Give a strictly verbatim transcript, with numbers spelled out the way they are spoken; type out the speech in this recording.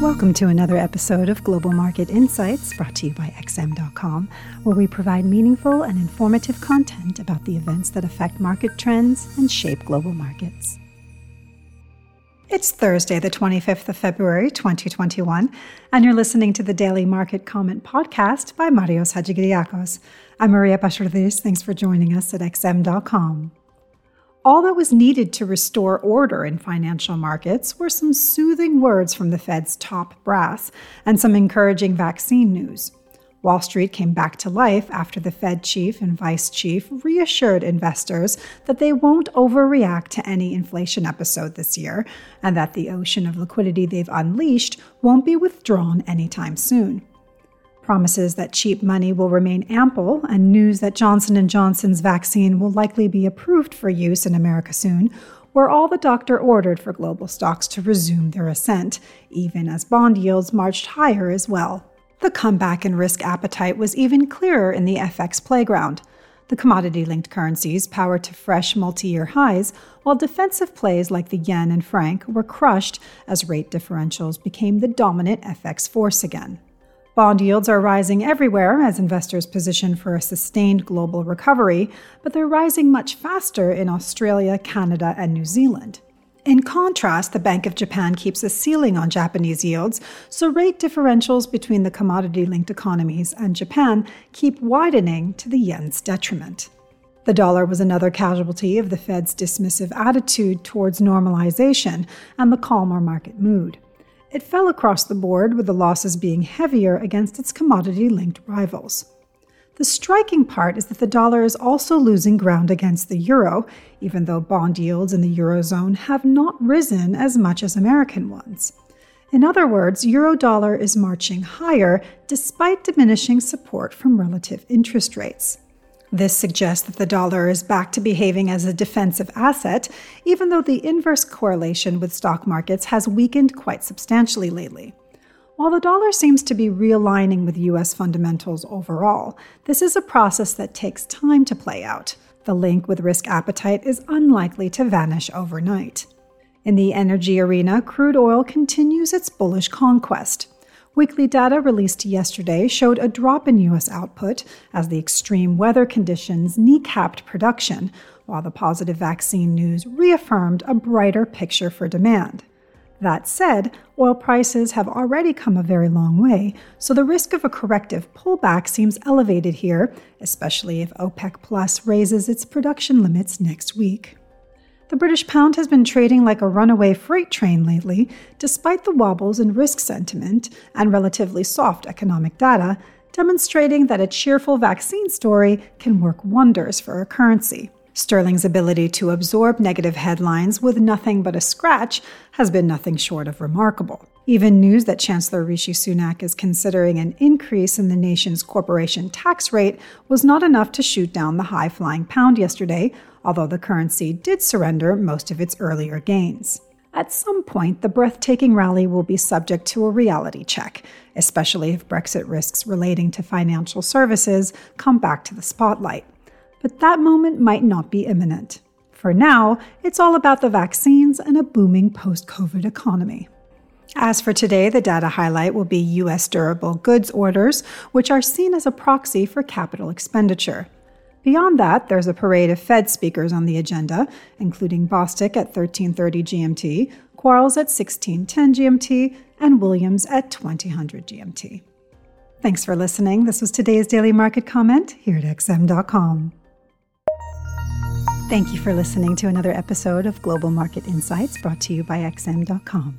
Welcome to another episode of Global Market Insights, brought to you by X M dot com, where we provide meaningful and informative content about the events that affect market trends and shape global markets. It's Thursday, the twenty-fifth of February, twenty twenty-one, and you're listening to the Daily Market Comment Podcast by Marios Hadjigrigakis. I'm Maria Pachoudis. Thanks for joining us at X M dot com. All that was needed to restore order in financial markets were some soothing words from the Fed's top brass and some encouraging vaccine news. Wall Street came back to life after the Fed chief and vice chief reassured investors that they won't overreact to any inflation episode this year and that the ocean of liquidity they've unleashed won't be withdrawn anytime soon. Promises that cheap money will remain ample and news that Johnson and Johnson's vaccine will likely be approved for use in America soon were all the doctor ordered for global stocks to resume their ascent, even as bond yields marched higher as well. The comeback in risk appetite was even clearer in the F X playground. The commodity-linked currencies powered to fresh multi-year highs, while defensive plays like the yen and franc were crushed as rate differentials became the dominant F X force again. Bond yields are rising everywhere as investors position for a sustained global recovery, but they're rising much faster in Australia, Canada, and New Zealand. In contrast, the Bank of Japan keeps a ceiling on Japanese yields, so rate differentials between the commodity-linked economies and Japan keep widening to the yen's detriment. The dollar was another casualty of the Fed's dismissive attitude towards normalization and the calmer market mood. It fell across the board, with the losses being heavier against its commodity-linked rivals. The striking part is that the dollar is also losing ground against the euro, even though bond yields in the eurozone have not risen as much as American ones. In other words, euro-dollar is marching higher despite diminishing support from relative interest rates. This suggests that the dollar is back to behaving as a defensive asset, even though the inverse correlation with stock markets has weakened quite substantially lately. While the dollar seems to be realigning with U S fundamentals overall, this is a process that takes time to play out. The link with risk appetite is unlikely to vanish overnight. In the energy arena, crude oil continues its bullish conquest. Weekly data released yesterday showed a drop in U S output as the extreme weather conditions kneecapped production, while the positive vaccine news reaffirmed a brighter picture for demand. That said, oil prices have already come a very long way, so the risk of a corrective pullback seems elevated here, especially if OPEC Plus raises its production limits next week. The British pound has been trading like a runaway freight train lately, despite the wobbles in risk sentiment and relatively soft economic data, demonstrating that a cheerful vaccine story can work wonders for a currency. Sterling's ability to absorb negative headlines with nothing but a scratch has been nothing short of remarkable. Even news that Chancellor Rishi Sunak is considering an increase in the nation's corporation tax rate was not enough to shoot down the high-flying pound yesterday, although the currency did surrender most of its earlier gains. At some point, the breathtaking rally will be subject to a reality check, especially if Brexit risks relating to financial services come back to the spotlight. But that moment might not be imminent. For now, it's all about the vaccines and a booming post-COVID economy. As for today, the data highlight will be U S durable goods orders, which are seen as a proxy for capital expenditure. Beyond that, there's a parade of Fed speakers on the agenda, including Bostic at thirteen thirty G M T, Quarles at sixteen ten G M T, and Williams at twenty hundred G M T. Thanks for listening. This was today's Daily Market Comment here at X M dot com. Thank you for listening to another episode of Global Market Insights, brought to you by X M dot com.